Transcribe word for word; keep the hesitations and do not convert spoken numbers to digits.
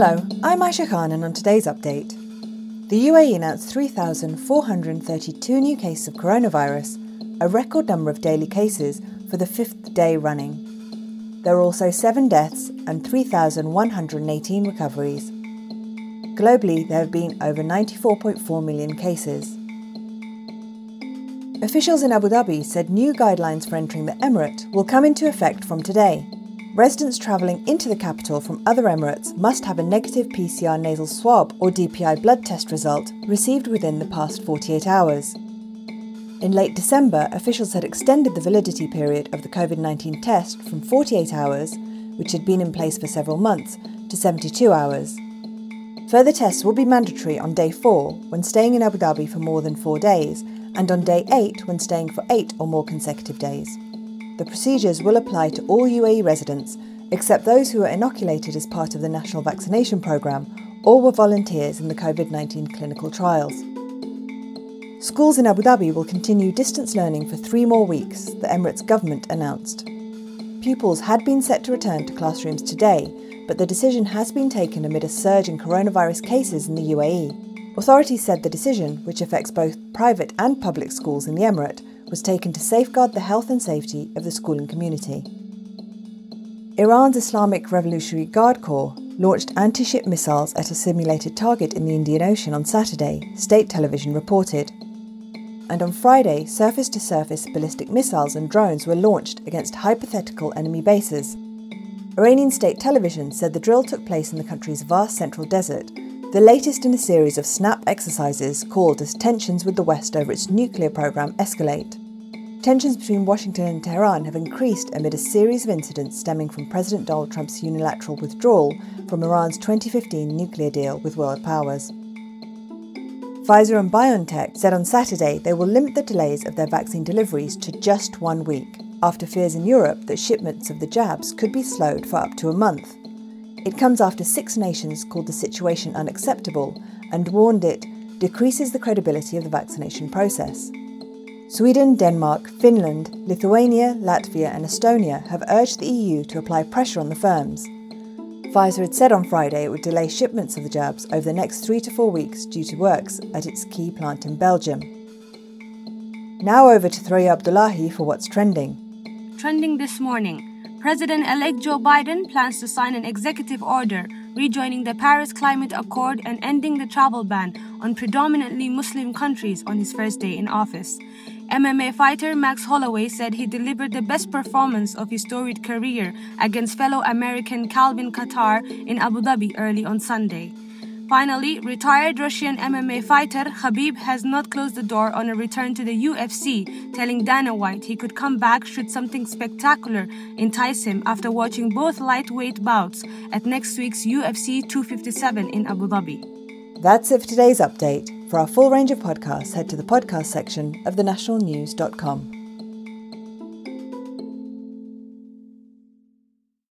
Hello, I'm Aisha Khan, and on today's update, the U A E announced three thousand four hundred thirty-two new cases of coronavirus, a record number of daily cases for the fifth day running. There were also seven deaths and three thousand one hundred eighteen recoveries. Globally, there have been over ninety-four point four million cases. Officials in Abu Dhabi said new guidelines for entering the emirate will come into effect from today. Residents travelling into the capital from other emirates must have a negative P C R nasal swab or D P I blood test result received within the past forty-eight hours. In late December, officials had extended the validity period of the COVID nineteen test from forty-eight hours, which had been in place for several months, to seventy-two hours. Further tests will be mandatory on day four, when staying in Abu Dhabi for more than four days, and on day eight, when staying for eight or more consecutive days. The procedures will apply to all U A E residents, except those who were inoculated as part of the National Vaccination Programme or were volunteers in the COVID nineteen clinical trials. Schools in Abu Dhabi will continue distance learning for three more weeks, the Emirates government announced. Pupils had been set to return to classrooms today, but the decision has been taken amid a surge in coronavirus cases in the U A E. Authorities said the decision, which affects both private and public schools in the Emirate, was taken to safeguard the health and safety of the schooling community. Iran's Islamic Revolutionary Guard Corps launched anti-ship missiles at a simulated target in the Indian Ocean on Saturday, state television reported. And on Friday, surface-to-surface ballistic missiles and drones were launched against hypothetical enemy bases. Iranian state television said the drill took place in the country's vast central desert, the latest in a series of snap exercises called as tensions with the West over its nuclear program escalate. Tensions between Washington and Tehran have increased amid a series of incidents stemming from President Donald Trump's unilateral withdrawal from Iran's twenty fifteen nuclear deal with world powers. Pfizer and BioNTech said on Saturday they will limit the delays of their vaccine deliveries to just one week, after fears in Europe that shipments of the jabs could be slowed for up to a month. It comes after six nations called the situation unacceptable and warned it decreases the credibility of the vaccination process. Sweden, Denmark, Finland, Lithuania, Latvia and Estonia have urged the E U to apply pressure on the firms. Pfizer had said on Friday it would delay shipments of the jabs over the next three to four weeks due to works at its key plant in Belgium. Now over to Threya Abdullahi for what's trending. Trending this morning. President-elect Joe Biden plans to sign an executive order rejoining the Paris Climate Accord and ending the travel ban on predominantly Muslim countries on his first day in office. M M A fighter Max Holloway said he delivered the best performance of his storied career against fellow American Calvin Kattar in Abu Dhabi early on Sunday. Finally, retired Russian M M A fighter Khabib has not closed the door on a return to the U F C, telling Dana White he could come back should something spectacular entice him after watching both lightweight bouts at next week's U F C two fifty-seven in Abu Dhabi. That's it for today's update. For our full range of podcasts, head to the podcast section of the national news dot com.